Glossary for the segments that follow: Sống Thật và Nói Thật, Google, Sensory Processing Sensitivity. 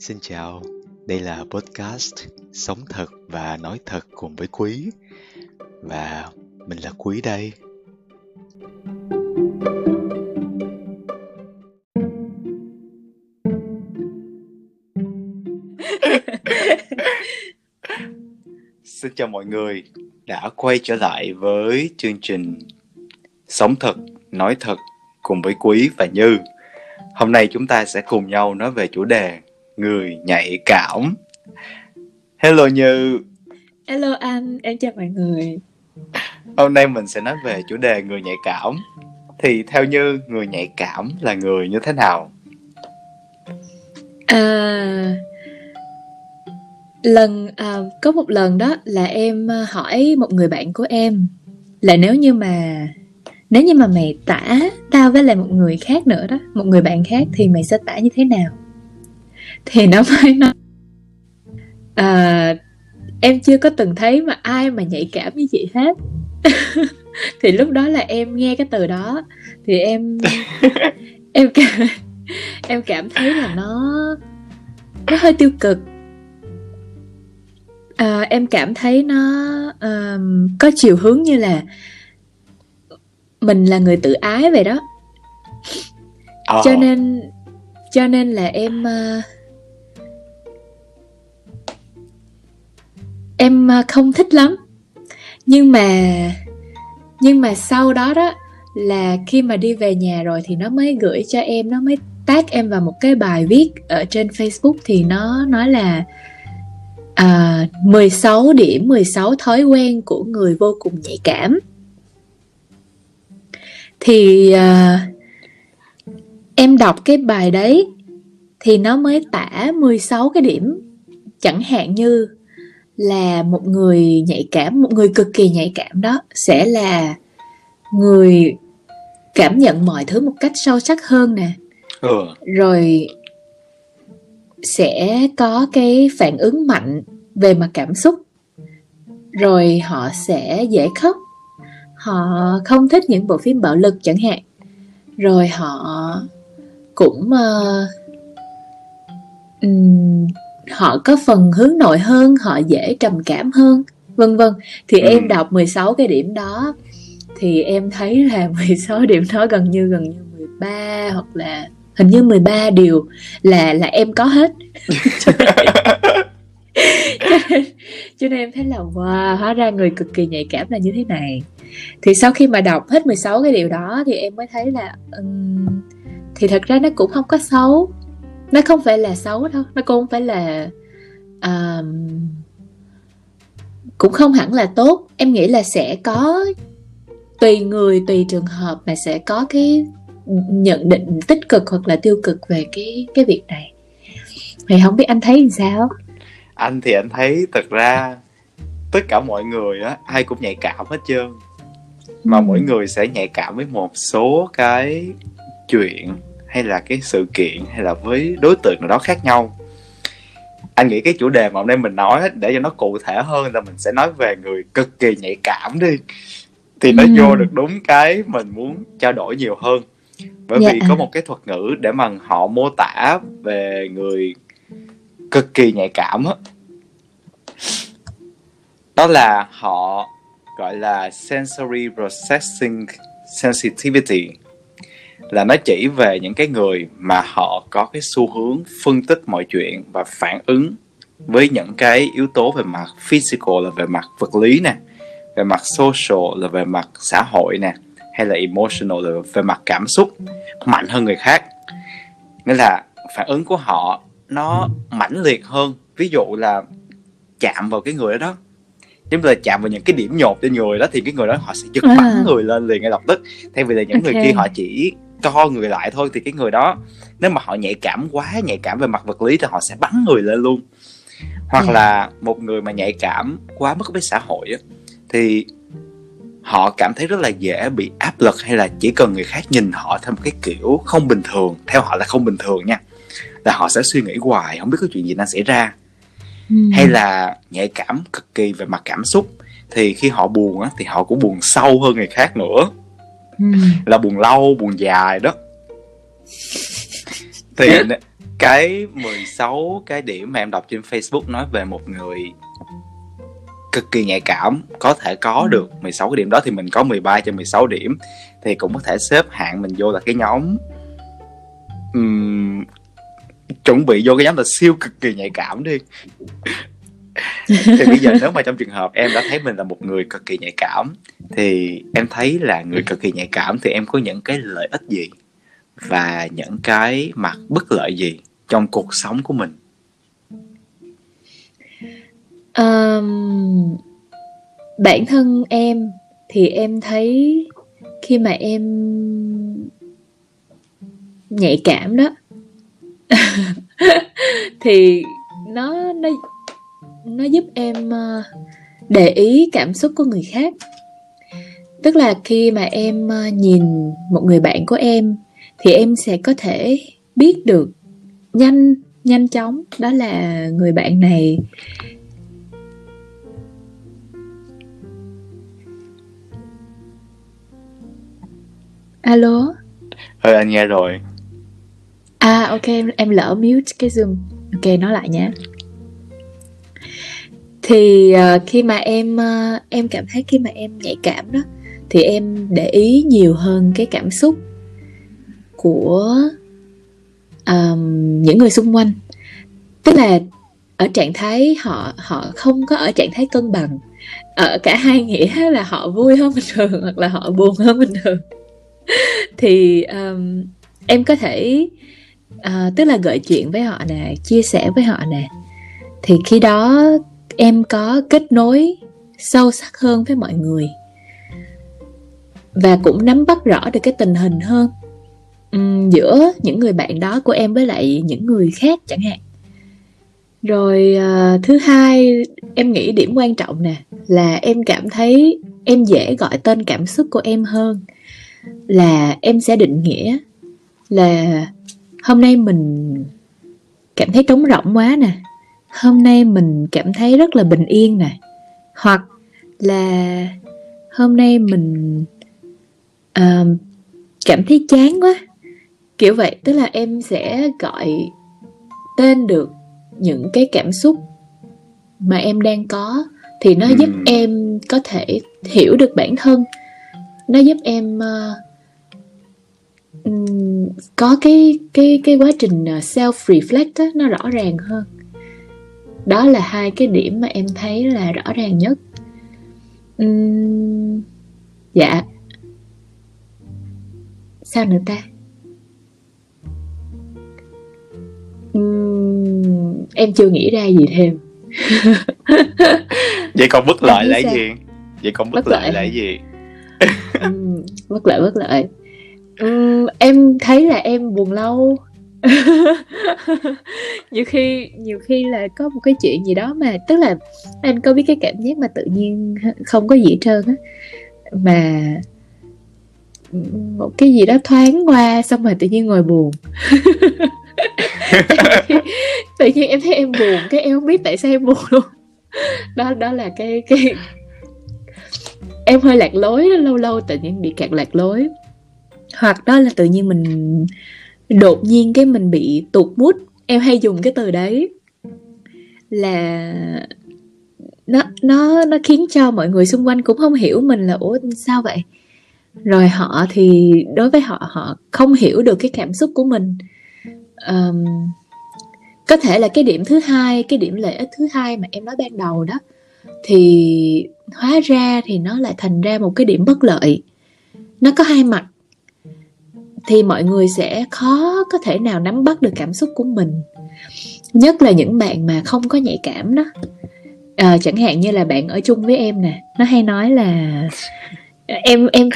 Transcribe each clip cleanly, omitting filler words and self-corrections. Xin chào, đây là podcast Sống Thật và Nói Thật cùng với Quý. Và mình là Quý đây. Xin chào mọi người đã quay trở lại với chương trình Sống Thật, Nói Thật cùng với Quý và Như. Hôm nay chúng ta sẽ cùng nhau nói về chủ đề người nhạy cảm. Hello Như. Hello anh, em chào mọi người. Hôm nay mình sẽ nói về chủ đề người nhạy cảm. Thì theo Như, người nhạy cảm là người như thế nào? Có một lần đó là em hỏi một người bạn của em là nếu như mà mày tả tao với lại một người khác nữa đó, một người bạn khác, thì mày sẽ tả như thế nào? Thì nó mới nói em chưa có từng thấy mà ai mà nhạy cảm như chị hết. Thì lúc đó là em nghe cái từ đó thì em cảm thấy là nó hơi tiêu cực. Em cảm thấy nó có chiều hướng như là mình là người tự ái vậy đó. Cho nên là em không thích lắm. Nhưng mà sau đó đó là khi mà đi về nhà rồi thì nó mới gửi cho em, nó mới tag em vào một cái bài viết ở trên Facebook, thì nó nói là 16 điểm, 16 thói quen của người vô cùng nhạy cảm. Thì em đọc cái bài đấy thì nó mới tả 16 cái điểm. Chẳng hạn như là một người nhạy cảm, một người cực kỳ nhạy cảm đó sẽ là người cảm nhận mọi thứ một cách sâu sắc hơn nè. Rồi sẽ có cái phản ứng mạnh về mặt cảm xúc. Rồi họ sẽ dễ khóc. Họ không thích những bộ phim bạo lực chẳng hạn. Rồi họ cũng họ có phần hướng nội hơn, họ dễ trầm cảm hơn, vân vân. Thì em đọc 16 cái điểm đó thì em thấy là 16 điểm đó gần như 13 hoặc là hình như 13 điều là em có hết. Cho nên em thấy là wow, hóa ra người cực kỳ nhạy cảm là như thế này. Thì sau khi mà đọc hết 16 cái điều đó thì em mới thấy là thì thật ra nó cũng không có xấu. Nó không phải là xấu đâu. Nó cũng không phải là cũng không hẳn là tốt. Em nghĩ là sẽ có, tùy người, tùy trường hợp mà sẽ có cái nhận định tích cực hoặc là tiêu cực về cái việc này. Thì không biết anh thấy sao? Anh thì anh thấy thật ra tất cả mọi người á, ai cũng nhạy cảm hết trơn. Mà mỗi người sẽ nhạy cảm với một số cái chuyện hay là cái sự kiện hay là với đối tượng nào đó khác nhau. Anh nghĩ cái chủ đề mà hôm nay mình nói để cho nó cụ thể hơn là mình sẽ nói về người cực kỳ nhạy cảm đi. Thì nó vô được đúng cái mình muốn trao đổi nhiều hơn. Bởi vì có một cái thuật ngữ để mà họ mô tả về người cực kỳ nhạy cảm á, đó là họ gọi là Sensory Processing Sensitivity. Là nó chỉ về những cái người mà họ có cái xu hướng phân tích mọi chuyện và phản ứng với những cái yếu tố về mặt physical là về mặt vật lý nè, về mặt social là về mặt xã hội nè, hay là emotional là về mặt cảm xúc, mạnh hơn người khác. Nghĩa là phản ứng của họ nó mãnh liệt hơn. Ví dụ là chạm vào cái người đó, giống như là chạm vào những cái điểm nhột trên người đó, thì cái người đó họ sẽ giật bắn người lên liền ngay lập tức. Thay vì là những người kia họ chỉ co người lại thôi, thì cái người đó nếu mà họ nhạy cảm quá, nhạy cảm về mặt vật lý thì họ sẽ bắn người lên luôn. Hoặc là một người mà nhạy cảm quá mức với xã hội á, thì họ cảm thấy rất là dễ bị áp lực, hay là chỉ cần người khác nhìn họ theo một cái kiểu không bình thường, theo họ là không bình thường nha, là họ sẽ suy nghĩ hoài không biết có chuyện gì đang xảy ra. Hay là nhạy cảm cực kỳ về mặt cảm xúc, thì khi họ buồn á, thì họ cũng buồn sâu hơn người khác nữa. Là buồn lâu, buồn dài đó. Thì Cái 16 cái điểm mà em đọc trên Facebook nói về một người cực kỳ nhạy cảm có thể có được 16 cái điểm đó, thì mình có 13 trên 16 điểm, thì cũng có thể xếp hạng mình vô là cái nhóm chuẩn bị vô cái nhóm là siêu cực kỳ nhạy cảm đi. Thì bây giờ nếu mà trong trường hợp em đã thấy mình là một người cực kỳ nhạy cảm, thì em thấy là người cực kỳ nhạy cảm thì em có những cái lợi ích gì và những cái mặt bất lợi gì trong cuộc sống của mình? Bản thân em thì em thấy khi mà em nhạy cảm đó thì nó giúp em để ý cảm xúc của người khác. Tức là khi mà em nhìn một người bạn của em thì em sẽ có thể biết được nhanh chóng đó là người bạn này alo. Thôi anh nghe rồi. À ok, em lỡ mute cái Zoom. Ok, nói lại nha. Thì khi mà em cảm thấy khi mà em nhạy cảm đó thì em để ý nhiều hơn cái cảm xúc của những người xung quanh. Tức là ở trạng thái họ không có ở trạng thái cân bằng. Ở cả hai nghĩa là họ vui hơn bình thường hoặc là họ buồn hơn bình thường. Thì em có thể tức là gợi chuyện với họ nè, chia sẻ với họ nè. Thì khi đó em có kết nối sâu sắc hơn với mọi người và cũng nắm bắt rõ được cái tình hình hơn giữa những người bạn đó của em với lại những người khác chẳng hạn. Rồi thứ hai, em nghĩ điểm quan trọng nè là em cảm thấy em dễ gọi tên cảm xúc của em hơn. Là em sẽ định nghĩa là hôm nay mình cảm thấy trống rỗng quá nè, hôm nay mình cảm thấy rất là bình yên nè, hoặc là hôm nay mình cảm thấy chán quá, kiểu vậy. Tức là em sẽ gọi tên được những cái cảm xúc mà em đang có, thì nó giúp em có thể hiểu được bản thân, nó giúp em có cái quá trình self-reflect đó, nó rõ ràng hơn. Đó là hai cái điểm mà em thấy là rõ ràng nhất. Dạ. Sao nữa ta? Em chưa nghĩ ra gì thêm. Vậy còn bất lợi là gì? Vậy còn bất lợi là gì? Bất lợi. Em thấy là em buồn lâu. nhiều khi là có một cái chuyện gì đó mà, tức là em có biết cái cảm giác mà tự nhiên không có gì hết trơn á, mà một cái gì đó thoáng qua xong rồi tự nhiên ngồi buồn. Tự nhiên em thấy em buồn, cái em không biết tại sao em buồn luôn. Đó là cái em hơi lạc lối, lâu tự nhiên bị kẹt lạc lối, hoặc đó là tự nhiên mình đột nhiên cái mình bị tụt mood. Em hay dùng cái từ đấy là nó khiến cho mọi người xung quanh cũng không hiểu mình là ủa sao vậy. Rồi họ thì đối với họ không hiểu được cái cảm xúc của mình. Có thể là cái điểm thứ hai, cái điểm lợi ích thứ hai mà em nói ban đầu đó, thì hóa ra thì nó lại thành ra một cái điểm bất lợi. Nó có hai mặt. Thì mọi người sẽ khó có thể nào nắm bắt được cảm xúc của mình, nhất là những bạn mà không có nhạy cảm đó. Chẳng hạn như là bạn ở chung với em nè, nó hay nói là em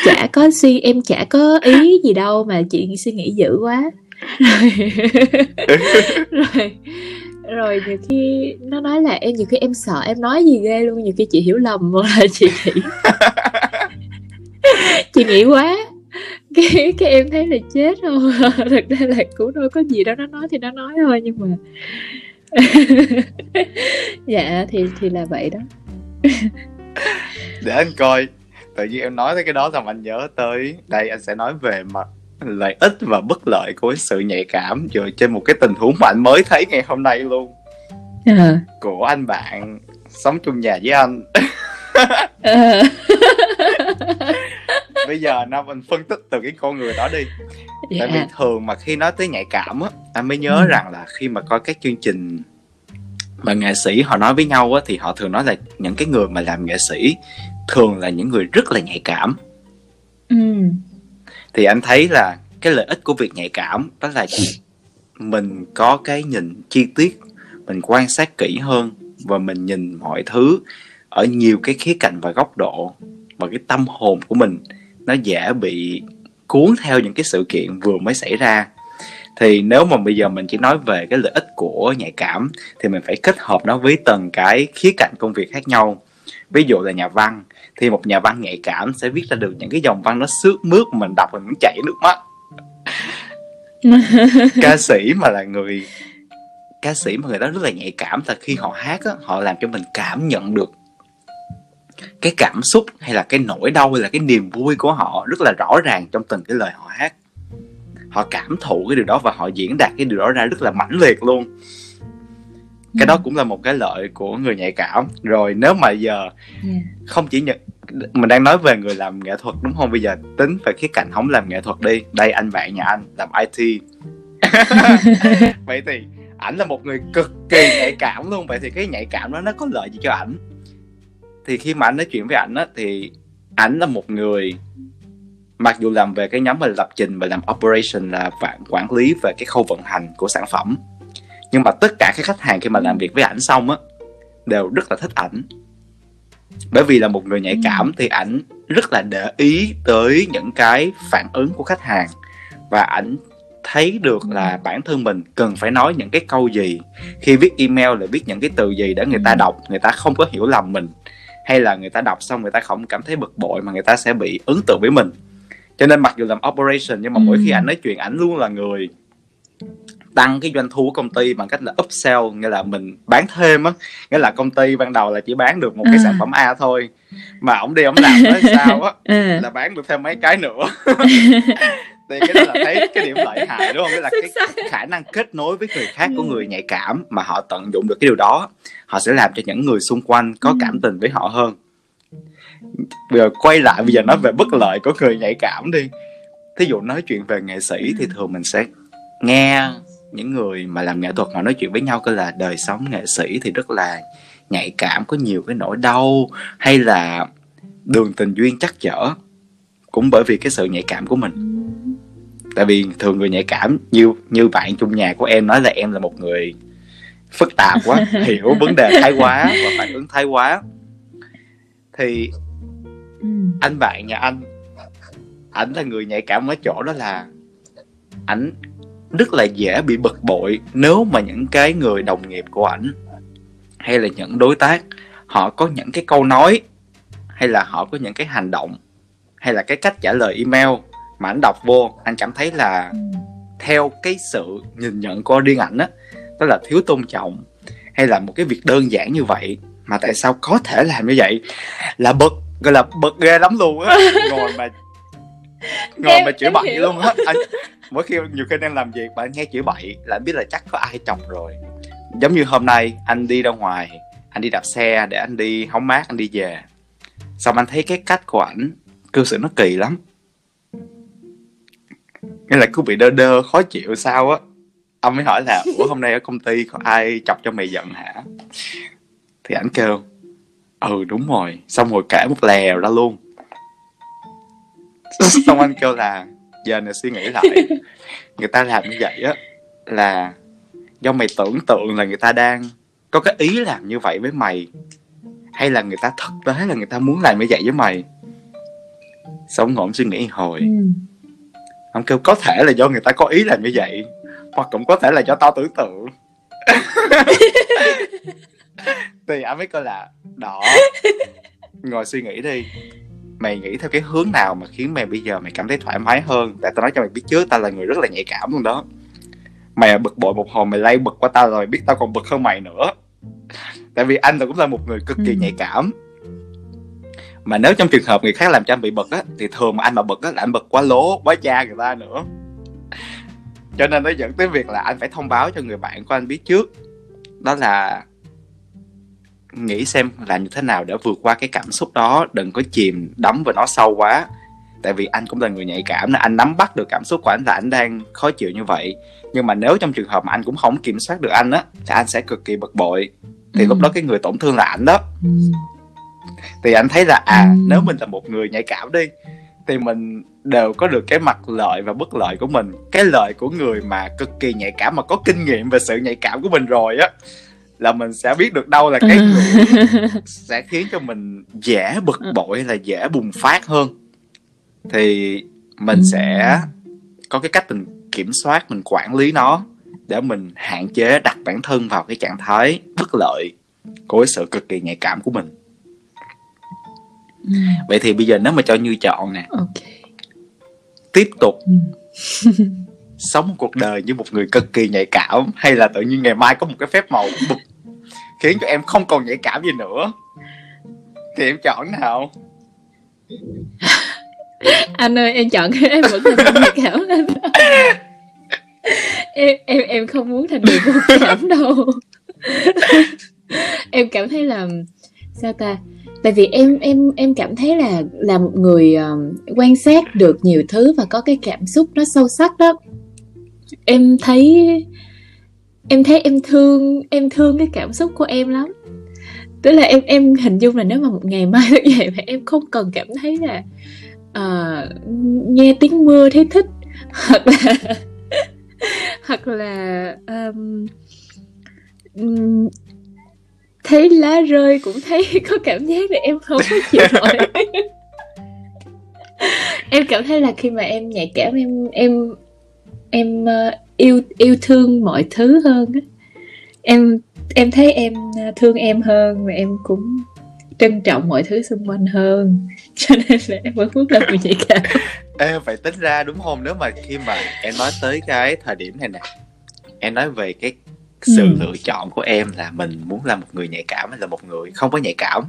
chả có ý gì đâu mà chị suy nghĩ dữ quá. Rồi nhiều khi nó nói là em, nhiều khi em sợ em nói gì ghê luôn, nhiều khi chị hiểu lầm hoặc là chị nghĩ quá. Cái em thấy là chết rồi. Thật ra là cũng đâu có gì đó, nó nói thì nó nói thôi, nhưng mà dạ thì là vậy đó. Để anh coi, tự nhiên em nói tới cái đó xong anh nhớ tới đây, anh sẽ nói về mặt lợi ích và bất lợi của sự nhạy cảm dựa trên một cái tình huống mà anh mới thấy ngày hôm nay luôn. Của anh bạn sống chung nhà với anh. Bây giờ Nam anh phân tích từ cái con người đó đi. Tại vì thường mà khi nói tới nhạy cảm á, anh mới nhớ rằng là khi mà coi các chương trình mà nghệ sĩ họ nói với nhau á, thì họ thường nói là những cái người mà làm nghệ sĩ thường là những người rất là nhạy cảm. Thì anh thấy là cái lợi ích của việc nhạy cảm đó là mình có cái nhìn chi tiết, mình quan sát kỹ hơn và mình nhìn mọi thứ ở nhiều cái khía cạnh và góc độ, và cái tâm hồn của mình nó dễ bị cuốn theo những cái sự kiện vừa mới xảy ra. Thì nếu mà bây giờ mình chỉ nói về cái lợi ích của nhạy cảm thì mình phải kết hợp nó với từng cái khía cạnh công việc khác nhau. Ví dụ là nhà văn, thì một nhà văn nhạy cảm sẽ viết ra được những cái dòng văn nó sướt mướt, mình đọc mình cũng chảy nước mắt. Ca sĩ mà người đó rất là nhạy cảm, là khi họ hát á, họ làm cho mình cảm nhận được cái cảm xúc hay là cái nỗi đau hay là cái niềm vui của họ rất là rõ ràng trong từng cái lời họ hát. Họ cảm thụ cái điều đó và họ diễn đạt cái điều đó ra rất là mãnh liệt luôn. Cái đó cũng là một cái lợi của người nhạy cảm. Rồi nếu mà giờ không chỉ mình đang nói về người làm nghệ thuật đúng không? Bây giờ tính về khía cạnh không làm nghệ thuật đi. Đây anh bạn nhà anh làm IT. Vậy thì ảnh là một người cực kỳ nhạy cảm luôn. Vậy thì cái nhạy cảm đó nó có lợi gì cho ảnh? Thì khi mà anh nói chuyện với ảnh á, thì ảnh là một người, mặc dù làm về cái nhóm mà lập trình và làm operation, là quản lý về cái khâu vận hành của sản phẩm, nhưng mà tất cả các khách hàng khi mà làm việc với ảnh xong á đều rất là thích ảnh. Bởi vì là một người nhạy cảm thì ảnh rất là để ý tới những cái phản ứng của khách hàng, và ảnh thấy được là bản thân mình cần phải nói những cái câu gì, khi viết email là viết những cái từ gì để người ta đọc, người ta không có hiểu lầm mình, hay là người ta đọc xong người ta không cảm thấy bực bội mà người ta sẽ bị ấn tượng với mình. Cho nên mặc dù làm operation nhưng mà mỗi khi ảnh nói chuyện, ảnh luôn là người tăng cái doanh thu của công ty bằng cách là upsell, nghĩa là mình bán thêm á. Nghĩa là công ty ban đầu là chỉ bán được một cái sản phẩm A thôi, mà ổng đi ổng làm tới sao á là bán được thêm mấy cái nữa. Thì cái đó là thấy cái điểm lợi hại đúng không? Nghĩa là cái khả năng kết nối với người khác của người nhạy cảm, mà họ tận dụng được cái điều đó, họ sẽ làm cho những người xung quanh có cảm tình với họ hơn. Rồi quay lại bây giờ nói về bất lợi của người nhạy cảm đi. Thí dụ nói chuyện về nghệ sĩ thì thường mình sẽ nghe những người mà làm nghệ thuật họ nói chuyện với nhau coi là đời sống nghệ sĩ thì rất là nhạy cảm, có nhiều cái nỗi đau hay là đường tình duyên trắc trở, cũng bởi vì cái sự nhạy cảm của mình. Tại vì thường người nhạy cảm như bạn chung nhà của em nói là em là một người phức tạp quá, hiểu vấn đề thái quá và phản ứng thái quá. Thì anh bạn nhà ảnh là người nhạy cảm ở chỗ đó là ảnh rất là dễ bị bực bội nếu mà những cái người đồng nghiệp của ảnh hay là những đối tác họ có những cái câu nói hay là họ có những cái hành động hay là cái cách trả lời email mà anh đọc vô, anh cảm thấy là theo cái sự nhìn nhận của riêng ảnh á, đó là thiếu tôn trọng, hay là một cái việc đơn giản như vậy mà tại sao có thể làm như vậy, là bực, gọi là bực ghê lắm luôn á. Ngồi mà chửi bậy luôn á. Mỗi khi nhiều khi đang làm việc mà anh nghe chửi bậy là anh biết là chắc có ai chọc rồi. Giống như hôm nay anh đi ra ngoài, anh đi đạp xe để anh đi hóng mát, anh đi về, xong anh thấy cái cách của ảnh cư xử nó kỳ lắm. Nghĩa là cứ bị đơ đơ khó chịu sao á. Ông mới hỏi là ủa hôm nay ở công ty có ai chọc cho mày giận hả? Thì ảnh kêu ừ đúng rồi, xong rồi kể một lèo ra luôn. Xong anh kêu là giờ này suy nghĩ lại, người ta làm như vậy á là do mày tưởng tượng là người ta đang có cái ý làm như vậy với mày, hay là người ta thực tế là người ta muốn làm như vậy với mày. Xong ngồi suy nghĩ hồi, ông kêu có thể là do người ta có ý làm như vậy, hoặc cũng có thể là do tao tưởng tượng. Thì anh mới coi là đó, ngồi suy nghĩ đi, mày nghĩ theo cái hướng nào mà khiến mày bây giờ mày cảm thấy thoải mái hơn. Tại tao nói cho mày biết trước, tao là người rất là nhạy cảm luôn đó. Mày bực bội một hồi mày lay bực qua tao rồi, biết tao còn bực hơn mày nữa. Tại vì anh cũng là một người cực kỳ nhạy cảm, Mà nếu trong trường hợp người khác làm cho anh bị bực á, thì thường mà anh mà bực á là anh bực quá lố, quá cha người ta nữa. Cho nên nó dẫn tới việc là anh phải thông báo cho người bạn của anh biết trước. Đó là nghĩ xem làm như thế nào để vượt qua cái cảm xúc đó, đừng có chìm đắm vào nó sâu quá. Tại vì anh cũng là người nhạy cảm, anh nắm bắt được cảm xúc của anh là anh đang khó chịu như vậy. Nhưng mà nếu trong trường hợp mà anh cũng không kiểm soát được anh á, thì anh sẽ cực kỳ bực bội. Thì lúc đó cái người tổn thương là anh đó. Thì anh thấy là nếu mình là một người nhạy cảm đi, thì mình đều có được cái mặt lợi và bất lợi của mình. Cái lợi của người mà cực kỳ nhạy cảm, mà có kinh nghiệm về sự nhạy cảm của mình rồi á, là mình sẽ biết được đâu là cái sẽ khiến cho mình dễ bực bội hay là dễ bùng phát hơn. Thì mình sẽ có cái cách mình kiểm soát, mình quản lý nó để mình hạn chế đặt bản thân vào cái trạng thái bất lợi của cái sự cực kỳ nhạy cảm của mình. Vậy thì bây giờ nếu mà cho Như chọn nè, tiếp tục sống một cuộc đời như một người cực kỳ nhạy cảm, hay là tự nhiên ngày mai có một cái phép màu bụt, khiến cho em không còn nhạy cảm gì nữa, thì em chọn nào? Anh ơi, em chọn cái em vẫn là nhạy cảm. Em không muốn thành người vô cảm đâu. Em cảm thấy là sao ta? Tại vì em cảm thấy là một người quan sát được nhiều thứ và có cái cảm xúc nó sâu sắc đó. Em thấy em thương cái cảm xúc của em lắm. Tức là em hình dung là nếu mà một ngày mai như vậy mà em không cần cảm thấy là nghe tiếng mưa thấy thích, hoặc là thấy lá rơi cũng thấy có cảm giác là em không có chịu nổi. Em cảm thấy là khi mà em nhạy cảm, em yêu thương mọi thứ hơn. Em thấy em thương em hơn và em cũng trân trọng mọi thứ xung quanh hơn. Cho nên là em vẫn muốn làm người nhạy cảm. Ê, phải tính ra đúng không? Nếu mà khi mà em nói tới cái thời điểm này nè, em nói về cái sự lựa chọn của em là mình muốn là một người nhạy cảm hay là một người không có nhạy cảm,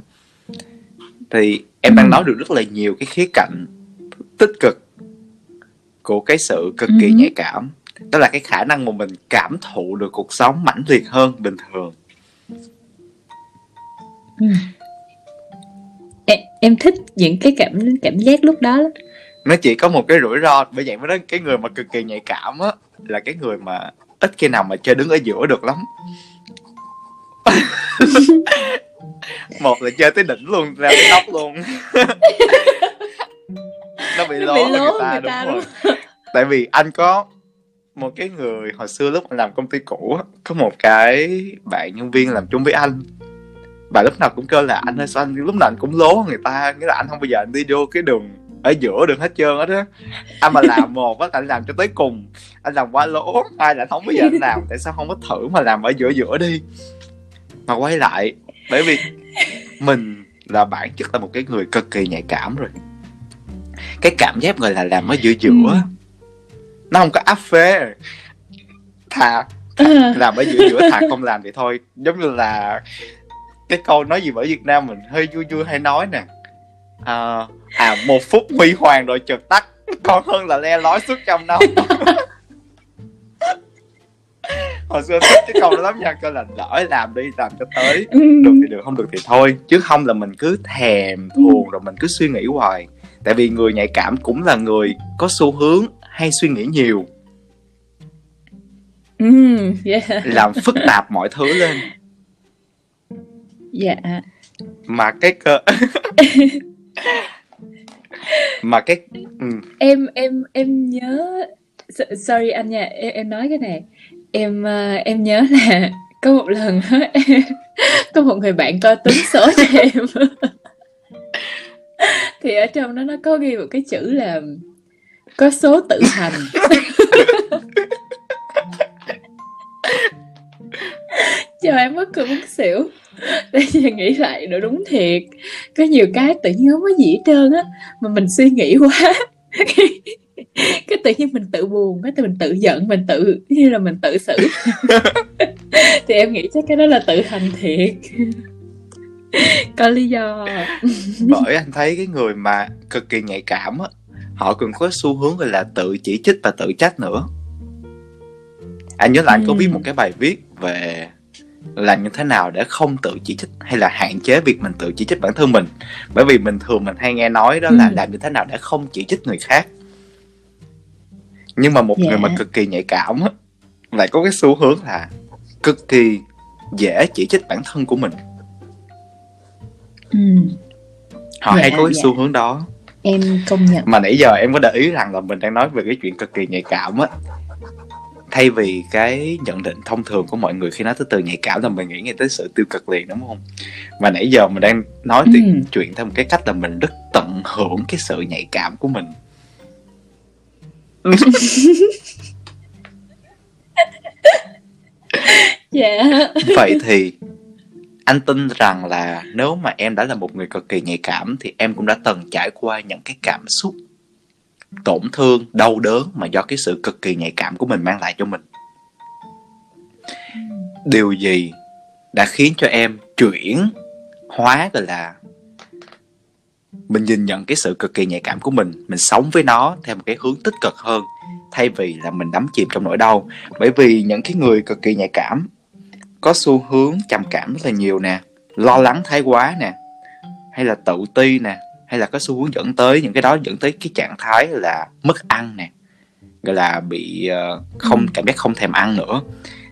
thì em đang nói được rất là nhiều cái khía cạnh tích cực của cái sự cực kỳ nhạy cảm. Đó là cái khả năng mà mình cảm thụ được cuộc sống mãnh liệt hơn bình thường. Em thích những cái cảm giác lúc đó lắm. Nó chỉ có một cái rủi ro, bởi vậy mới nói cái người mà cực kỳ nhạy cảm á là cái người mà ít khi nào mà chơi đứng ở giữa được lắm. Một là chơi tới đỉnh luôn, ra cái nóc luôn. Nó bị lố người ta đúng rồi. Tại vì anh có một cái người hồi xưa lúc anh làm công ty cũ, có một cái bạn nhân viên làm chung với anh, bà lúc nào cũng kêu là anh ơi sao anh lúc nào anh cũng lố người ta, nghĩa là anh không bao giờ anh đi vô cái đường ở giữa được hết trơn hết á. Anh mà làm một á, anh làm cho tới cùng, anh làm quá lỗ, ai là không bao giờ anh làm, tại sao không có thử mà làm ở giữa đi. Mà quay lại, bởi vì mình là bản chất là một cái người cực kỳ nhạy cảm rồi, cái cảm giác người là làm ở giữa nó không có áp phê. Thà làm ở giữa, thà không làm thì thôi. Giống như là cái câu nói gì ở Việt Nam mình hơi vui hay nói nè, một phút huy hoàng rồi chợt tắt còn hơn là le lói suốt trăm năm. Hồi xưa thích cái câu đó lắm nha, coi là lỡ làm đi, làm cho tới, được thì được, không được thì thôi, chứ không là mình cứ thèm thuồng rồi mình cứ suy nghĩ hoài. Tại vì người nhạy cảm cũng là người có xu hướng hay suy nghĩ nhiều, làm phức tạp mọi thứ lên. Dạ. Mà cái cơ mà cái em nhớ, sorry anh nha, em nói cái này, em nhớ là có một lần có một người bạn coi tính số cho em. Thì ở trong đó nó có ghi một cái chữ là có số tự hành. Trời, em mất cười mất xỉu. Bây giờ nghĩ lại nó đúng thiệt, có nhiều cái tự nhiên không có gì hết trơn á, mà mình suy nghĩ quá cái tự nhiên mình tự buồn, cái mình tự giận, mình tự như là mình tự xử. Thì em nghĩ chắc cái đó là tự hành thiệt. Có lý do. Bởi anh thấy cái người mà cực kỳ nhạy cảm á, họ còn có xu hướng gọi là tự chỉ trích và tự trách nữa. Anh nhớ là anh có viết một cái bài viết về làm như thế nào để không tự chỉ trích hay là hạn chế việc mình tự chỉ trích bản thân mình. Bởi vì mình thường mình hay nghe nói đó là làm như thế nào để không chỉ trích người khác. Nhưng mà một người mà cực kỳ nhạy cảm á, lại có cái xu hướng là cực kỳ dễ chỉ trích bản thân của mình. Họ hay có cái xu hướng đó. Em công nhận. Mà nãy giờ em có để ý rằng là mình đang nói về cái chuyện cực kỳ nhạy cảm á. Thay vì cái nhận định thông thường của mọi người khi nói tới từ nhạy cảm là mình nghĩ ngay tới sự tiêu cực liền, đúng không? Mà nãy giờ mình đang nói chuyện theo một cái cách là mình rất tận hưởng cái sự nhạy cảm của mình. Vậy thì anh tin rằng là nếu mà em đã là một người cực kỳ nhạy cảm thì em cũng đã từng trải qua những cái cảm xúc tổn thương, đau đớn mà do cái sự cực kỳ nhạy cảm của mình mang lại cho mình. Điều gì đã khiến cho em chuyển hóa, gọi là mình nhìn nhận cái sự cực kỳ nhạy cảm của mình sống với nó theo một cái hướng tích cực hơn, thay vì là mình đắm chìm trong nỗi đau. Bởi vì những cái người cực kỳ nhạy cảm có xu hướng trầm cảm rất là nhiều nè, lo lắng thái quá nè, hay là tự ti nè, hay là có xu hướng dẫn tới những cái đó, dẫn tới cái trạng thái là mất ăn nè, gọi là bị không cảm giác không thèm ăn nữa.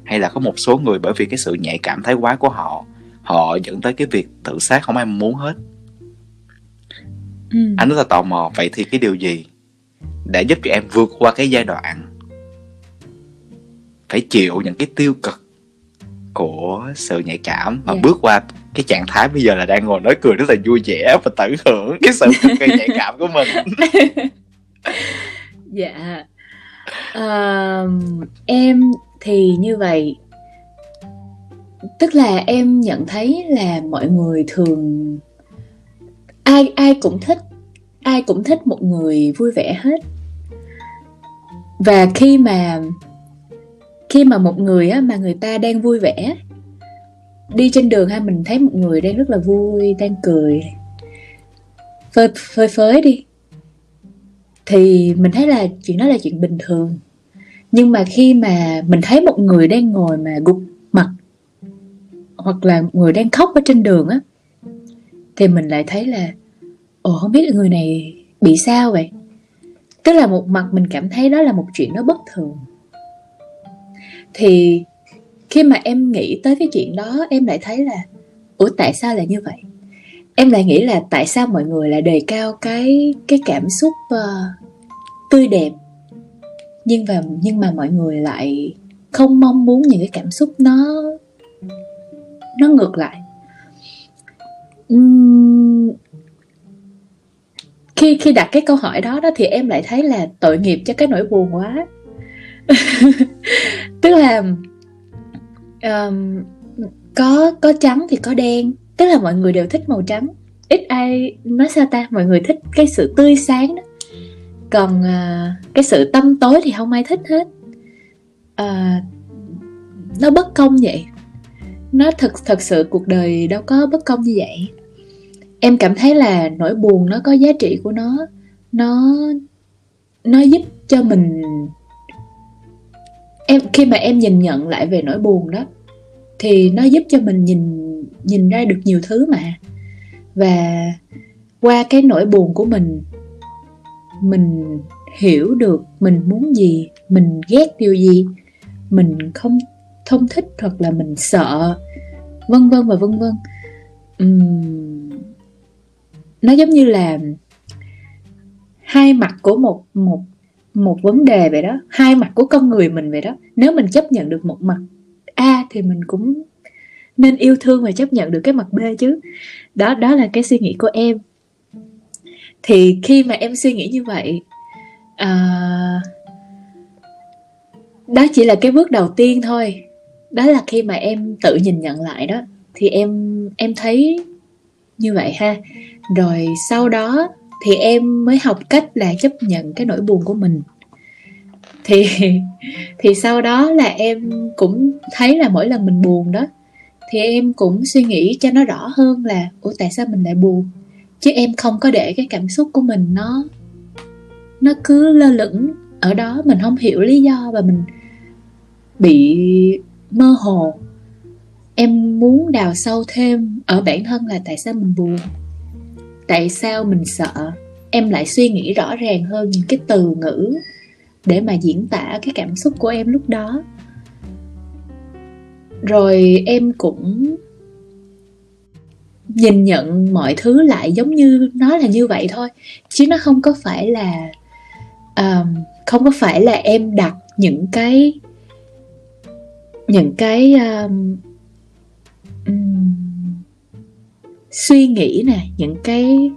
Hay là có một số người bởi vì cái sự nhạy cảm thái quá của họ, họ dẫn tới cái việc tự sát không ai muốn hết. Anh rất là tò mò, vậy thì cái điều gì để giúp cho em vượt qua cái giai đoạn phải chịu những cái tiêu cực của sự nhạy cảm mà bước qua cái trạng thái bây giờ là đang ngồi nói cười rất là vui vẻ và tận hưởng cái sự cực nhạy cảm của mình? Em thì như vậy, tức là em nhận thấy là mọi người thường ai cũng thích một người vui vẻ hết. Và khi mà một người á, mà người ta đang vui vẻ, đi trên đường ha, mình thấy một người đang rất là vui, đang cười phơi đi, thì mình thấy là chuyện đó là chuyện bình thường. Nhưng mà khi mà mình thấy một người đang ngồi mà gục mặt, hoặc là người đang khóc ở trên đường á, thì mình lại thấy là không biết người này bị sao vậy. Tức là một mặt mình cảm thấy đó là một chuyện nó bất thường. Thì khi mà em nghĩ tới cái chuyện đó, em lại thấy là tại sao lại như vậy. Em lại nghĩ là tại sao mọi người lại đề cao cái cảm xúc tươi đẹp, nhưng mà mọi người lại không mong muốn những cái cảm xúc nó ngược lại. Khi đặt cái câu hỏi đó thì em lại thấy là tội nghiệp cho cái nỗi buồn quá. Tức là có trắng thì có đen, tức là mọi người đều thích màu trắng, ít ai nói sao ta, mọi người thích cái sự tươi sáng đó. Còn cái sự tăm tối thì không ai thích hết. Nó bất công vậy. Nó thật sự cuộc đời đâu có bất công như vậy. Em cảm thấy là nỗi buồn nó có giá trị của nó. Nó giúp cho mình. Khi mà em nhìn nhận lại về nỗi buồn đó, thì nó giúp cho mình nhìn ra được nhiều thứ mà. Và qua cái nỗi buồn của mình hiểu được mình muốn gì, mình ghét điều gì, mình không thích hoặc là mình sợ, vân vân và vân vân. Nó giống như là hai mặt của một vấn đề vậy đó, hai mặt của con người mình vậy đó. Nếu mình chấp nhận được một mặt A thì mình cũng nên yêu thương và chấp nhận được cái mặt B chứ. Đó là cái suy nghĩ của em. Thì khi mà em suy nghĩ như vậy, đó chỉ là cái bước đầu tiên thôi. Đó là khi mà em tự nhìn nhận lại đó, thì em thấy như vậy ha. Rồi sau đó thì em mới học cách là chấp nhận cái nỗi buồn của mình. Thì sau đó là em cũng thấy là mỗi lần mình buồn đó thì em cũng suy nghĩ cho nó rõ hơn là ủa tại sao mình lại buồn, chứ em không có để cái cảm xúc của mình nó cứ lơ lửng ở đó, mình không hiểu lý do và mình bị mơ hồ. Em muốn đào sâu thêm ở bản thân là tại sao mình buồn, tại sao mình sợ. Em lại suy nghĩ rõ ràng hơn những cái từ ngữ để mà diễn tả cái cảm xúc của em lúc đó. Rồi em cũng nhìn nhận mọi thứ lại giống như nó là như vậy thôi, chứ nó không có phải là em đặt những cái suy nghĩ nè, những cái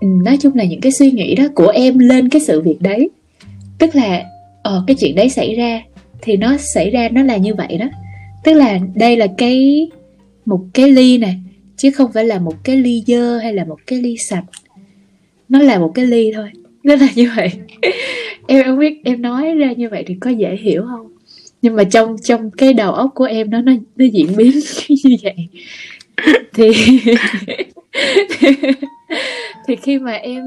nói chung là những cái suy nghĩ đó của em lên cái sự việc đấy. Tức là cái chuyện đấy xảy ra thì nó xảy ra, nó là như vậy đó. Tức là đây là một cái ly nè, chứ không phải là một cái ly dơ hay là một cái ly sạch. Nó là một cái ly thôi, nó là như vậy. Em không biết em nói ra như vậy thì có dễ hiểu không, nhưng mà trong cái đầu óc của em nó diễn biến như vậy. Thì khi mà em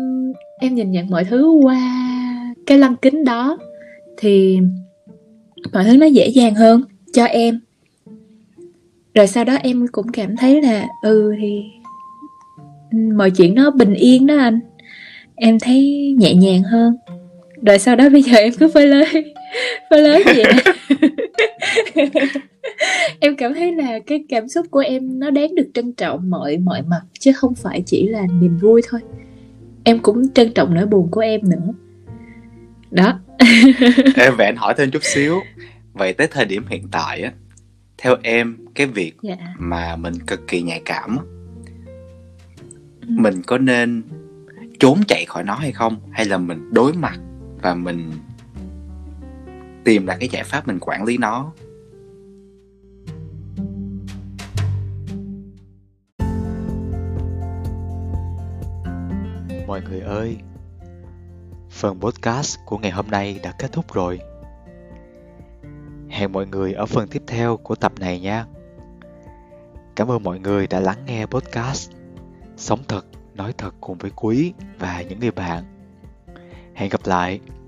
nhìn nhận mọi thứ qua cái lăng kính đó thì mọi thứ nó dễ dàng hơn cho em. Rồi sau đó em cũng cảm thấy là thì mọi chuyện nó bình yên đó anh. Em thấy nhẹ nhàng hơn. Rồi sau đó bây giờ em cứ phơi lới vậy. Em cảm thấy là cái cảm xúc của em nó đáng được trân trọng mọi mặt, chứ không phải chỉ là niềm vui thôi. Em cũng trân trọng nỗi buồn của em nữa đó. Em và anh hỏi thêm chút xíu. Vậy tới thời điểm hiện tại á, theo em cái việc mà mình cực kỳ nhạy cảm, mình có nên trốn chạy khỏi nó hay không, hay là mình đối mặt và mình tìm ra cái giải pháp mình quản lý nó? Mọi người ơi, phần podcast của ngày hôm nay đã kết thúc rồi. Hẹn mọi người ở phần tiếp theo của tập này nha. Cảm ơn mọi người đã lắng nghe podcast Sống Thật, Nói Thật cùng với Quý và những người bạn. Hẹn gặp lại.